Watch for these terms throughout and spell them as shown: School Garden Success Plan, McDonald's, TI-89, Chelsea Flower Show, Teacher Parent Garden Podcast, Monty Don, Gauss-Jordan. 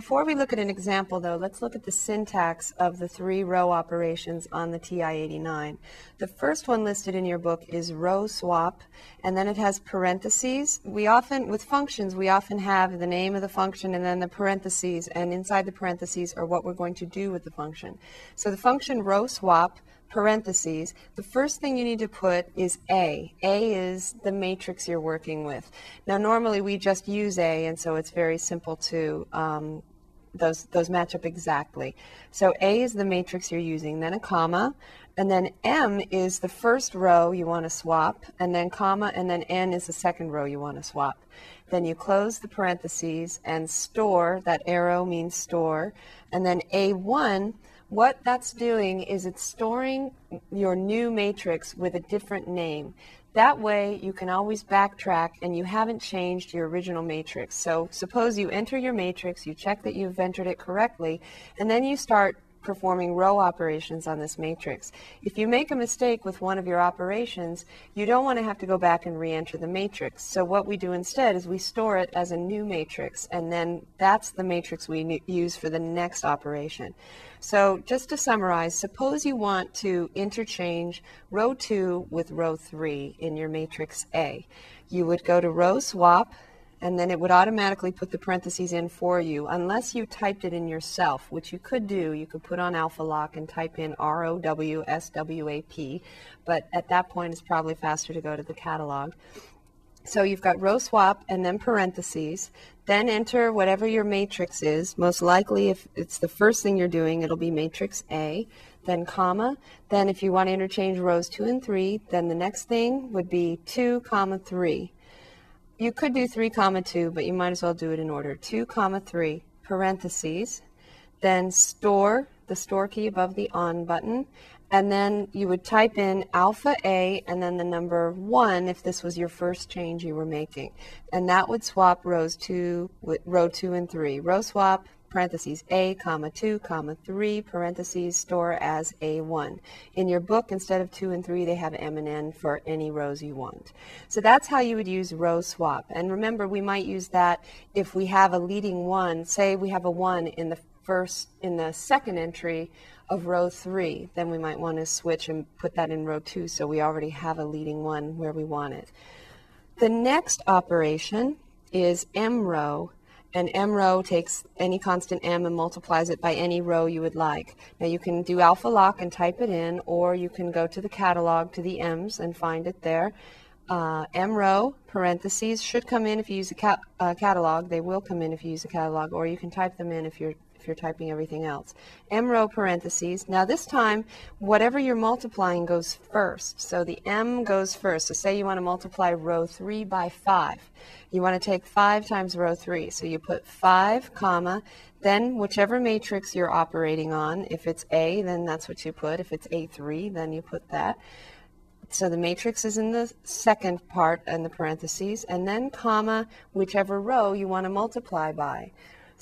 Before we look at an example, though, let's look at the syntax of the three row operations on the TI-89. The first one listed in your book is row swap, and then it has parentheses. We often, with functions, we often have the name of the function and then the parentheses, and inside the parentheses are what we're going to do with the function. So the function row swap, parentheses, the first thing you need to put is A. A is the matrix you're working with. Now normally we just use A, and so it's very simple to those match up exactly. So A is the matrix you're using, then a comma, and then M is the first row you want to swap, and then comma, and then N is the second row you want to swap. Then you close the parentheses and store, that arrow means store, and then A1. What that's doing is it's storing your new matrix with a different name. That way you can always backtrack and you haven't changed your original matrix. So suppose you enter your matrix, you check that you've entered it correctly, and then you start performing row operations on this matrix. If you make a mistake with one of your operations, you don't want to have to go back and re-enter the matrix. So what we do instead is we store it as a new matrix, and then that's the matrix we use for the next operation. So just to summarize, suppose you want to interchange row 2 with row 3 in your matrix A. You would go to row swap, and then it would automatically put the parentheses in for you, unless you typed it in yourself, which you could do. You could put on Alpha Lock and type in ROWSWAP, but at that point it's probably faster to go to the catalog. So you've got row swap and then parentheses, then enter whatever your matrix is. Most likely, if it's the first thing you're doing, it'll be matrix A, then comma, then if you want to interchange rows 2 and 3, then the next thing would be 2, comma 3. You could do 3, comma 2, but you might as well do it in order. 2, comma 3, parentheses, then store, the store key above the on button, and then you would type in alpha A and then the number 1 if this was your first change you were making. And that would swap row 2 and 3. Row swap, parentheses A, comma 2, comma 3, parentheses, store as A1. In your book, instead of 2 and 3, they have M and N for any rows you want. So that's how you would use row swap. And remember, we might use that if we have a leading 1. Say we have a 1 in the second entry of row 3, then we might want to switch and put that in row 2, so we already have a leading 1 where we want it. The next operation is M row. And M row takes any constant M and multiplies it by any row you would like. Now you can do Alpha Lock and type it in, or you can go to the catalog to the M's and find it there. M row, parentheses, should come in if you use a catalog. They will come in if you use a catalog, or you can type them in if you're typing everything else. M row, parentheses. Now this time, whatever you're multiplying goes first. So the M goes first. So say you want to multiply row 3 by 5. You want to take 5 times row 3. So you put 5, comma, then whichever matrix you're operating on. If it's A, then that's what you put. If it's A3, then you put that. So the matrix is in the second part and the parentheses, and then comma, whichever row you want to multiply by.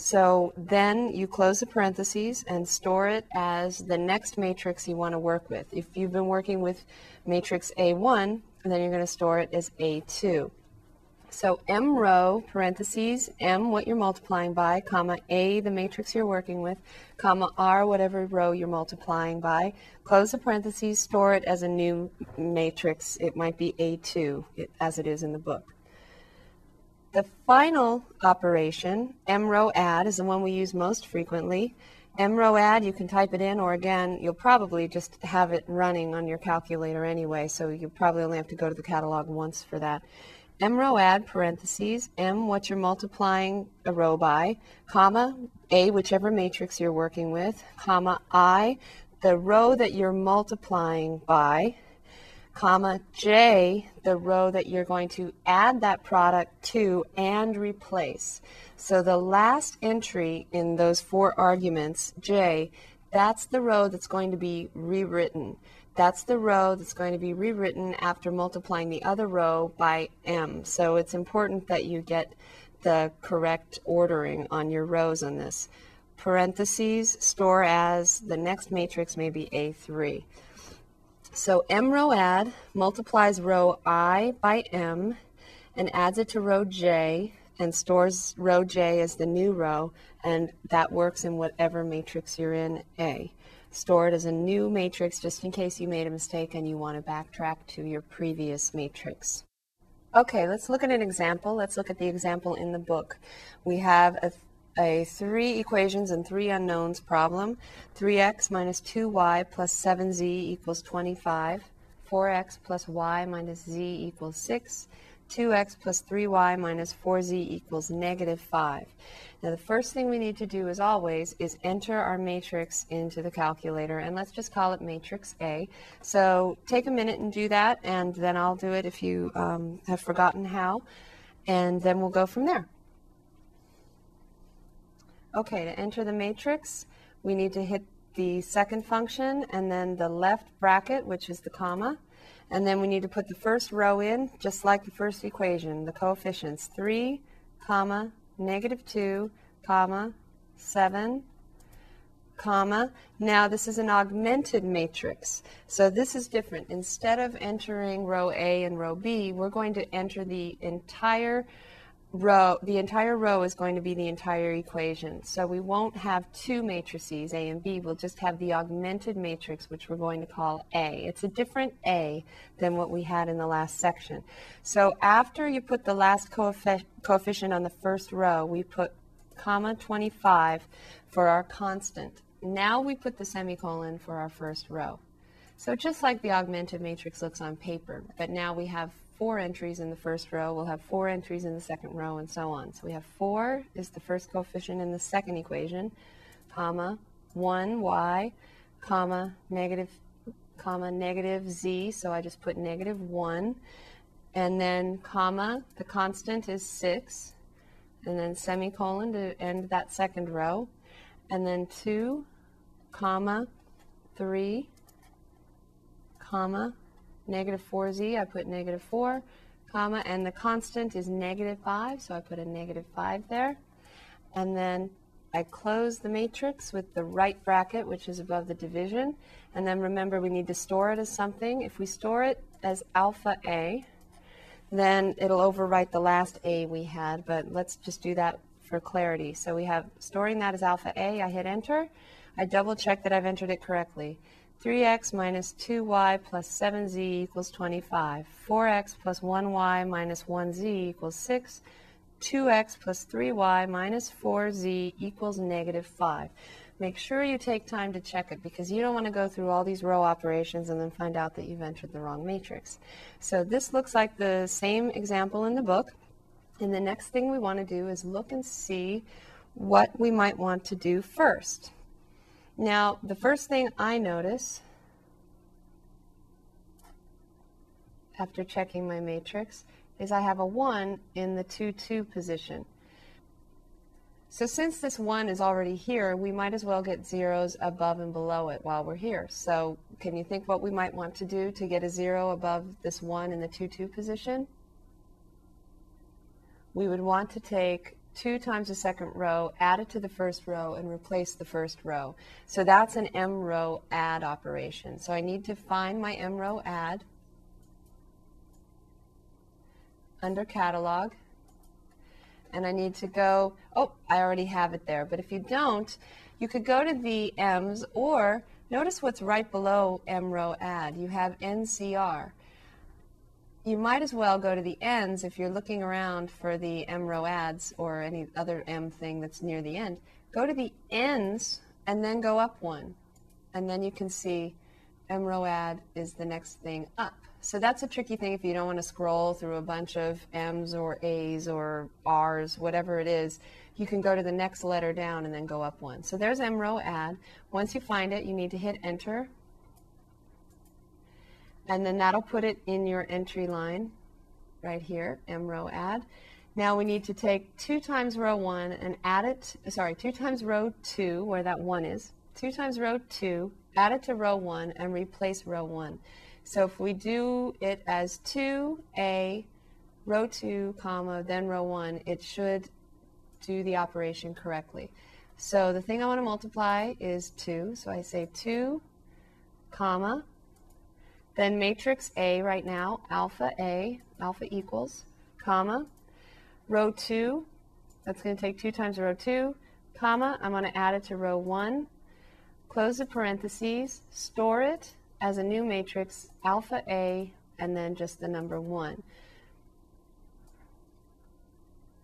So then you close the parentheses and store it as the next matrix you want to work with. If you've been working with matrix A1, then you're going to store it as A2. So M row, parentheses, M, what you're multiplying by, comma, A, the matrix you're working with, comma, R, whatever row you're multiplying by. Close the parentheses, store it as a new matrix. It might be A2 as it is in the book. The final operation, mrow add, is the one we use most frequently. Mrow add, you can type it in, or again, you'll probably just have it running on your calculator anyway, so you probably only have to go to the catalog once for that. Mrow add, parentheses, M, what you're multiplying a row by, comma, A, whichever matrix you're working with, comma, I, the row that you're multiplying by, comma, J, the row that you're going to add that product to and replace. So the last entry in those 4 arguments, J, that's the row that's going to be rewritten. That's the row that's going to be rewritten after multiplying the other row by M. So it's important that you get the correct ordering on your rows on this. Parentheses, store as, the next matrix may be A3. So M row add multiplies row I by M and adds it to row J, and stores row J as the new row, and that works in whatever matrix you're in A. Store it as a new matrix just in case you made a mistake and you want to backtrack to your previous matrix. Okay, let's look at an example. Let's look at the example in the book. We have a three equations and three unknowns problem. 3x minus 2y plus 7z equals 25. 4x plus y minus z equals 6. 2x plus 3y minus 4z equals negative 5. Now the first thing we need to do, as always, is enter our matrix into the calculator, and let's just call it matrix A. So take a minute and do that, and then I'll do it if you have forgotten how, and then we'll go from there. Okay, to enter the matrix, we need to hit the second function and then the left bracket, which is the comma. And then we need to put the first row in, just like the first equation, the coefficients, 3, comma, negative 2, comma, 7, comma. Now this is an augmented matrix, so this is different. Instead of entering row A and row B, we're going to enter the entire row. The entire row is going to be the entire equation. So we won't have two matrices, A and B. We'll just have the augmented matrix, which we're going to call A. It's a different A than what we had in the last section. So after you put the last coefficient on the first row, we put comma 25 for our constant. Now we put the semicolon for our first row. So just like the augmented matrix looks on paper, but now we have 4 entries in the first row, we'll have 4 entries in the second row, and so on. So we have 4 is the first coefficient in the second equation, comma, 1y, comma, negative z, so I just put negative 1, and then comma, the constant is 6, and then semicolon to end that second row, and then 2, comma, 3, comma, negative 4z, I put negative 4, comma, and the constant is negative 5, so I put a negative 5 there. And then I close the matrix with the right bracket, which is above the division. And then remember, we need to store it as something. If we store it as alpha A, then it'll overwrite the last A we had, but let's just do that for clarity. So we have storing that as alpha A, I hit enter. I double check that I've entered it correctly. 3x minus 2y plus 7z equals 25. 4x plus 1y minus 1z equals 6. 2x plus 3y minus 4z equals negative 5. Make sure you take time to check it, because you don't want to go through all these row operations and then find out that you've entered the wrong matrix. So this looks like the same example in the book. And the next thing we want to do is look and see what we might want to do first. Now, the first thing I notice after checking my matrix is I have a 1 in the 2, 2 position. So since this 1 is already here, we might as well get zeros above and below it while we're here. So can you think what we might want to do to get a 0 above this 1 in the 2, 2 position? We would want to take 2 times the second row, add it to the first row, and replace the first row. So that's an M row add operation. So I need to find my M row add under catalog, and I need to go, oh, I already have it there. But if you don't, you could go to the M's, or notice what's right below M row add. You have NCR. You might as well go to the ends if you're looking around for the M row adds or any other M thing that's near the end. Go to the ends and then go up 1. And then you can see M row add is the next thing up. So that's a tricky thing if you don't want to scroll through a bunch of M's or A's or R's, whatever it is. You can go to the next letter down and then go up 1. So there's M row add. Once you find it, you need to hit enter. And then that'll put it in your entry line right here, M row add. Now we need to take 2 times row 1 and add it, sorry, 2 times row 2, where that 1 is, 2 times row 2, add it to row 1 and replace row 1. So if we do it as 2A, row 2, comma, then row 1, it should do the operation correctly. So the thing I want to multiply is 2, so I say 2, comma, then matrix A right now, alpha equals, comma, row 2, That's going to take 2 times row 2, comma, I'm going to add it to row 1, close the parentheses, store it as a new matrix, alpha A, and then just the number 1.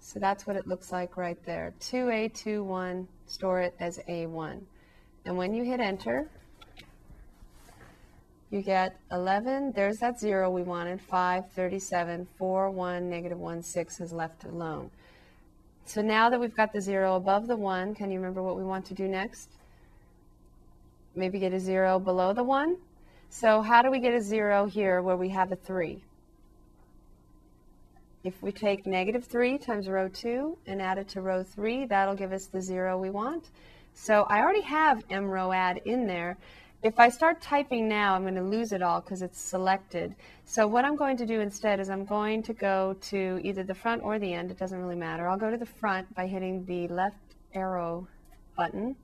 So that's what it looks like right there. 2A21, store it as A1. And when you hit enter, you get 11, there's that 0 we wanted, 5, 37, 4, 1, negative 1, 6 is left alone. So now that we've got the 0 above the 1, can you remember what we want to do next? Maybe get a 0 below the 1? So how do we get a 0 here where we have a 3? If we take negative 3 times row 2 and add it to row 3, that'll give us the 0 we want. So I already have mroad in there. If I start typing now, I'm going to lose it all because it's selected. So what I'm going to do instead is I'm going to go to either the front or the end. It doesn't really matter. I'll go to the front by hitting the left arrow button.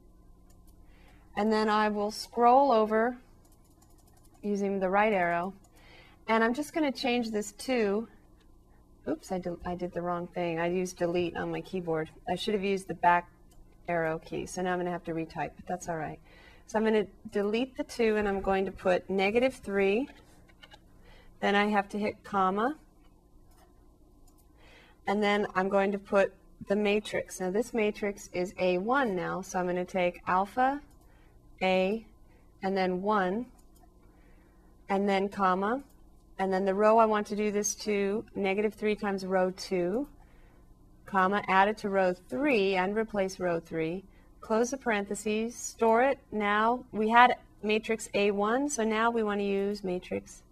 And then I will scroll over using the right arrow. And I'm just going to change this to, oops, I did the wrong thing. I used delete on my keyboard. I should have used the back arrow key. So now I'm going to have to retype, but that's all right. So I'm going to delete the 2 and I'm going to put negative 3. Then I have to hit comma. And then I'm going to put the matrix. Now this matrix is A1 now, so I'm going to take alpha, A, and then 1, and then comma. And then the row I want to do this to, negative 3 times row 2, comma, add it to row 3 and replace row 3. Close the parentheses, store it. Now we had matrix A1, so now we want to use matrix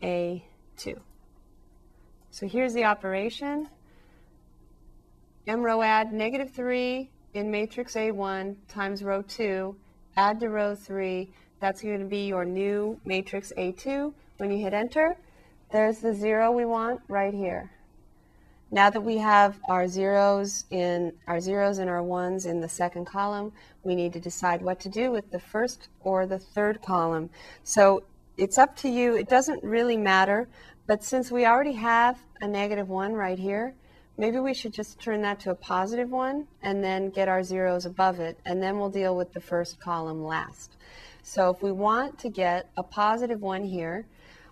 A2. So here's the operation. mroad negative 3 in matrix A1 times row 2, add to row 3. That's going to be your new matrix A2. When you hit enter, there's the 0 we want right here. Now that we have our zeros and our ones in the second column, we need to decide what to do with the first or the third column. So it's up to you. It doesn't really matter, but since we already have a negative 1 right here, maybe we should just turn that to a positive 1 and then get our zeros above it, and then we'll deal with the first column last. So if we want to get a positive 1 here,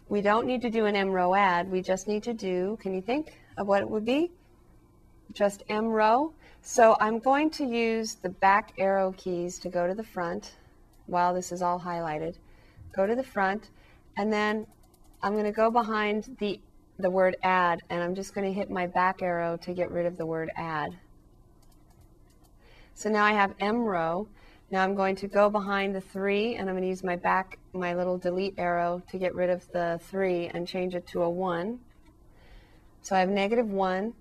we don't need to do an mroad. We just need to do, can you think of what it would be? Just M row. So I'm going to use the back arrow keys to go to the front while this is all highlighted. Go to the front, and then I'm going to go behind the word add, and I'm just going to hit my back arrow to get rid of the word add. So now I have M row. Now I'm going to go behind the 3, and I'm going to use my little delete arrow to get rid of the 3 and change it to a 1. So I have negative 1,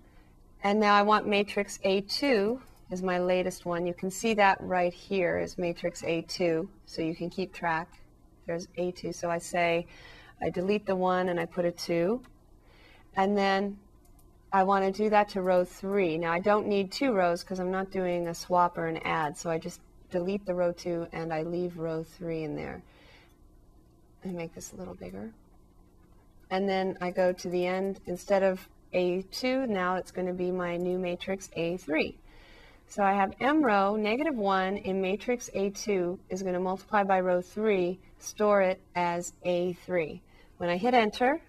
and now I want matrix A2 is my latest one. You can see that right here is matrix A2, so you can keep track. There's A2, so I delete the 1 and I put a 2, and then I want to do that to row 3. Now I don't need 2 rows because I'm not doing a swap or an add, so I just delete the row 2 and I leave row 3 in there. I make this a little bigger. And then I go to the end. Instead of A2, now it's going to be my new matrix A3. So I have M row, negative 1 in matrix A2 is going to multiply by row 3, store it as A3. When I hit enter,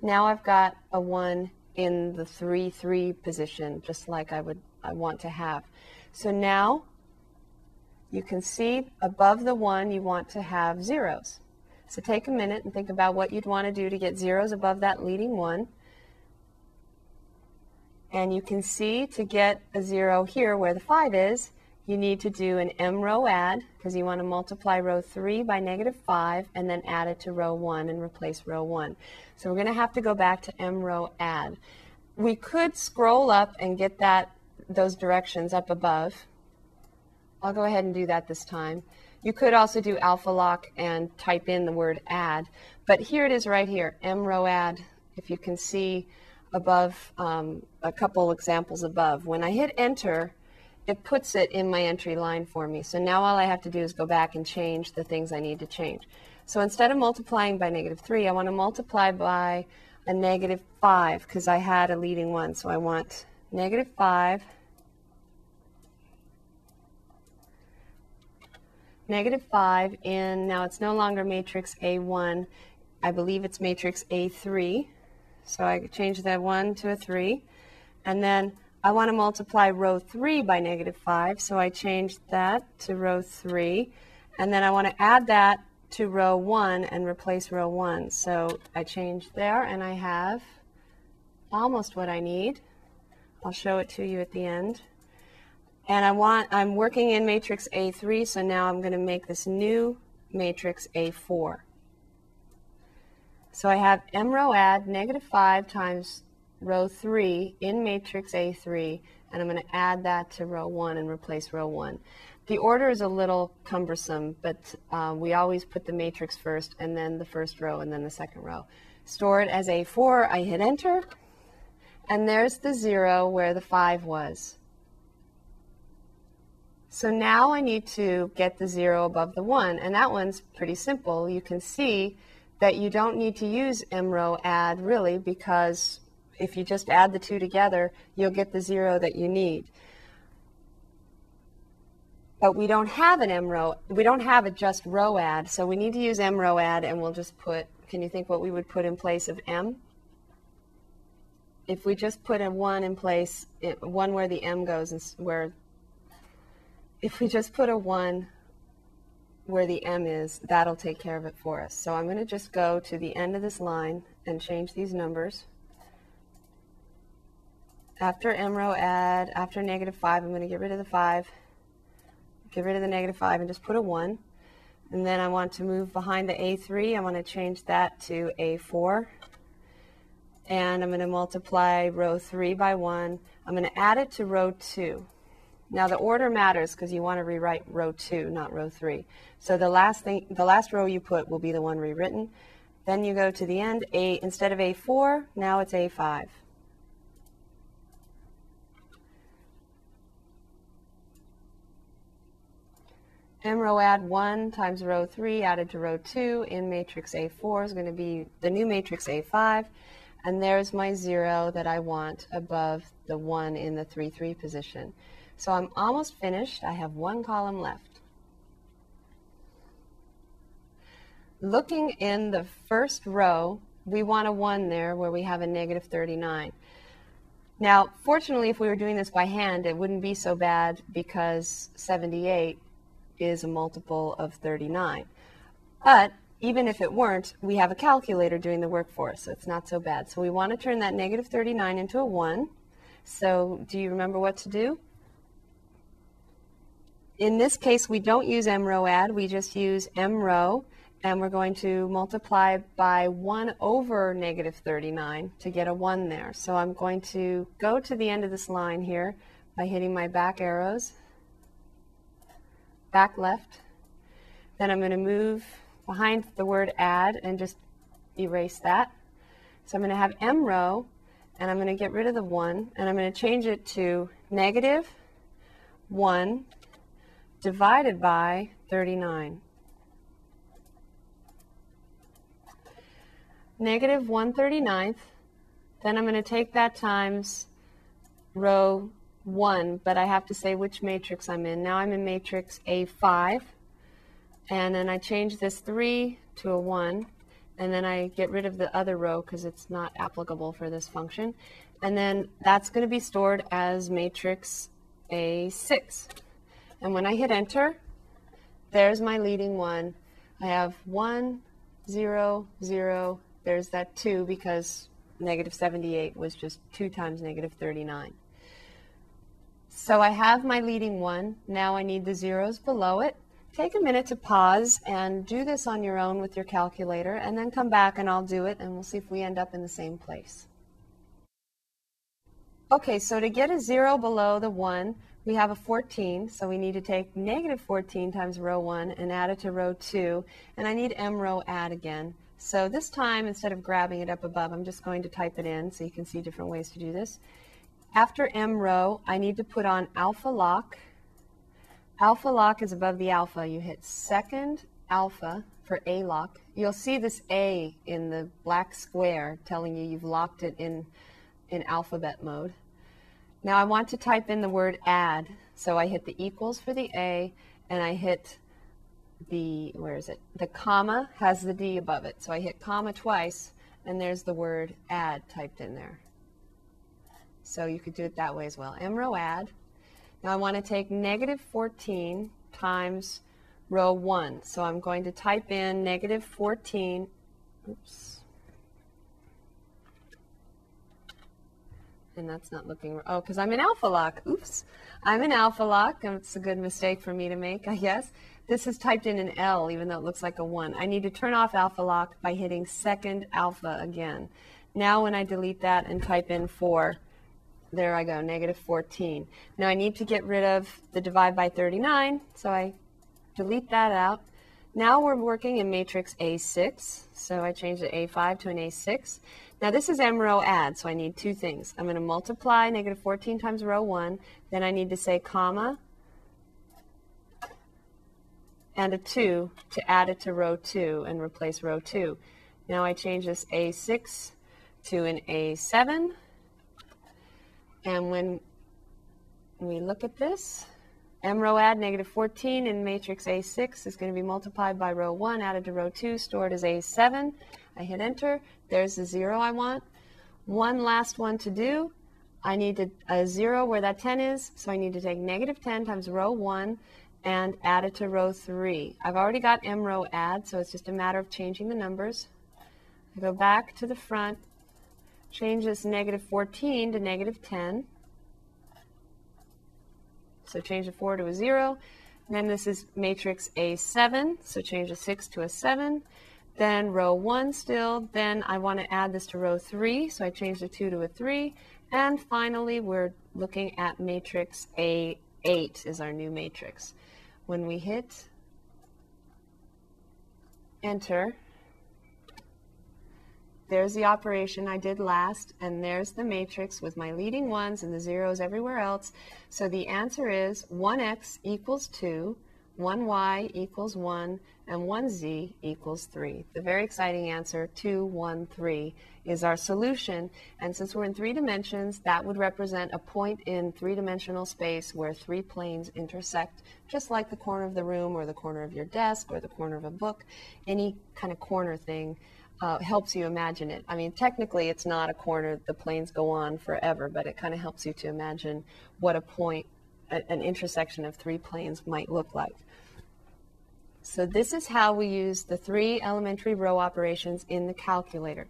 now I've got a 1 in the 3, 3 position, just like I want to have. So now you can see above the 1 you want to have zeros. So take a minute and think about what you'd want to do to get zeros above that leading 1. And you can see to get a 0 here where the 5 is, you need to do an mroad because you want to multiply row 3 by negative 5 and then add it to row 1 and replace row 1. So we're going to have to go back to mroad. We could scroll up and get those directions up above. I'll go ahead and do that this time. You could also do alpha lock and type in the word add, but here it is right here, mroad, if you can see above, a couple examples above. When I hit enter, it puts it in my entry line for me. So now all I have to do is go back and change the things I need to change. So instead of multiplying by negative 3, I want to multiply by a negative 5 because I had a leading 1. So I want negative 5 -5 in, now it's no longer matrix A1, I believe it's matrix A3, so I change that 1 to a 3, and then I want to multiply row 3 by -5, so I change that to row 3, and then I want to add that to row 1 and replace row 1, so I change there, and I have almost what I need. I'll show it to you at the end. And I'm working in matrix A3, so now I'm going to make this new matrix A4. So I have M row add -5 times row 3 in matrix A3, and I'm going to add that to row 1 and replace row 1. The order is a little cumbersome, but we always put the matrix first, and then the first row, and then the second row. Store it as A4, I hit enter, and there's the 0 where the 5 was. So now I need to get the 0 above the 1, and that one's pretty simple. You can see that you don't need to use M row add really, because if you just add the two together, you'll get the 0 that you need. But we don't have an M row, we don't have a just row add, so we need to use M row add, and we'll just put, can you think what we would put in place of M? If we just put a 1 in place, one where the M goes and where, if we just put a 1 where the M is, that'll take care of it for us. So I'm going to just go to the end of this line and change these numbers. After M row add, after -5, I'm going to get rid of the 5, get rid of the -5 and just put a 1. And then I want to move behind the A3, I want to change that to A4. And I'm going to multiply row 3 by 1. I'm going to add it to row 2. Now the order matters because you want to rewrite row 2, not row 3. So the last row you put will be the one rewritten. Then you go to the end, instead of A4, now it's A5. M row add 1 times row 3 added to row 2 in matrix A4 is going to be the new matrix A5. And there's my 0 that I want above the 1 in the 3-3 position. So I'm almost finished. I have one column left. Looking in the first row, we want a 1 there where we have a -39. Now, fortunately, if we were doing this by hand, it wouldn't be so bad because 78 is a multiple of 39. But even if it weren't, we have a calculator doing the work for us, so it's not so bad. So we want to turn that -39 into a 1. So do you remember what to do? In this case, we don't use M row add, we just use M row, and we're going to multiply by 1 over -39 to get a 1 there. So I'm going to go to the end of this line here by hitting my back arrows, back left. Then I'm going to move behind the word add and just erase that. So I'm going to have M row, and I'm going to get rid of the 1, and I'm going to change it to -1. Divided by 39. -1/39, then I'm going to take that times row 1, but I have to say which matrix I'm in. Now I'm in matrix A5, and then I change this 3 to a 1, and then I get rid of the other row because it's not applicable for this function, and then that's going to be stored as matrix A6. And when I hit enter, there's my leading 1. I have 1, 0, 0. There's that 2 because -78 was just 2 times -39. So I have my leading 1. Now I need the zeros below it. Take a minute to pause and do this on your own with your calculator, and then come back and I'll do it, and we'll see if we end up in the same place. Okay, so to get a 0 below the 1, we have a 14, so we need to take -14 times row 1 and add it to row 2, and I need M row add again. So this time, instead of grabbing it up above, I'm just going to type it in so you can see different ways to do this. After M row, I need to put on alpha lock. Alpha lock is above the alpha. You hit second alpha for A lock. You'll see this A in the black square telling you you've locked it in alphabet mode. Now I want to type in the word add, so I hit the equals for the A, and I hit the, where is it? The comma has the D above it. So I hit comma twice, and there's the word add typed in there. So you could do it that way as well. mrow add. Now I want to take -14 times row 1. So I'm going to type in -14, oops, and that's not looking, oh, because I'm in alpha lock, oops. I'm in alpha lock, and it's a good mistake for me to make, I guess. This is typed in an L, even though it looks like a 1. I need to turn off alpha lock by hitting second alpha again. Now when I delete that and type in 4, there I go, -14. Now I need to get rid of the divide by 39, so I delete that out. Now we're working in matrix A6, so I changed the A5 to an A6. Now this is mrow add, so I need two things. I'm going to multiply -14 times row 1, then I need to say comma and a 2 to add it to row 2 and replace row 2. Now I change this A6 to an A7, and when we look at this, mrow add -14 in matrix A6 is going to be multiplied by row 1, added to row 2, stored as A7. I hit enter. There's the 0 I want. One last one to do. I need a 0 where that 10 is, so I need to take -10 times row 1 and add it to row 3. I've already got mrow add, so it's just a matter of changing the numbers. I go back to the front, change this -14 to -10. So change the 4 to a 0. And then this is matrix A7, so change the 6 to a 7. Then row 1 still. Then I want to add this to row 3, so I change the 2 to a 3. And finally, we're looking at matrix A8 is our new matrix. When we hit enter, there's the operation I did last, and there's the matrix with my leading ones and the zeros everywhere else. So the answer is 1x equals 2, 1y equals 1, and 1z equals 3. The very exciting answer, 2, 1, 3, is our solution. And since we're in three dimensions, that would represent a point in three-dimensional space where three planes intersect, just like the corner of the room or the corner of your desk or the corner of a book, any kind of corner thing. Helps you imagine it. I mean, technically it's not a corner, the planes go on forever, but it kind of helps you to imagine what a point, an intersection of three planes might look like. So this is how we use the three elementary row operations in the calculator.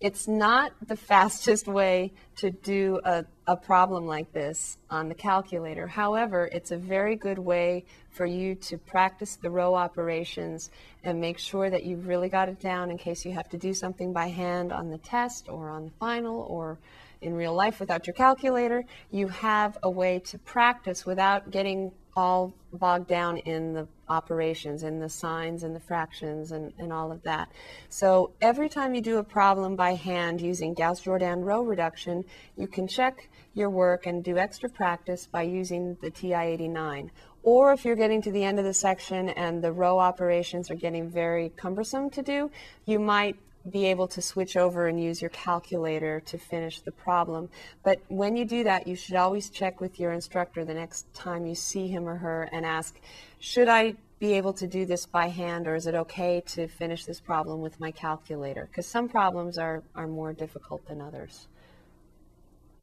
It's not the fastest way to do a problem like this on the calculator. However, it's a very good way for you to practice the row operations and make sure that you've really got it down in case you have to do something by hand on the test or on the final or in real life without your calculator. You have a way to practice without getting all bogged down in the operations, in the signs and the fractions and all of that. So every time you do a problem by hand using Gauss-Jordan row reduction, you can check your work and do extra practice by using the TI-89. Or if you're getting to the end of the section and the row operations are getting very cumbersome to do, you might be able to switch over and use your calculator to finish the problem. But when you do that, you should always check with your instructor the next time you see him or her and ask, should I be able to do this by hand, or is it okay to finish this problem with my calculator? Because some problems are more difficult than others.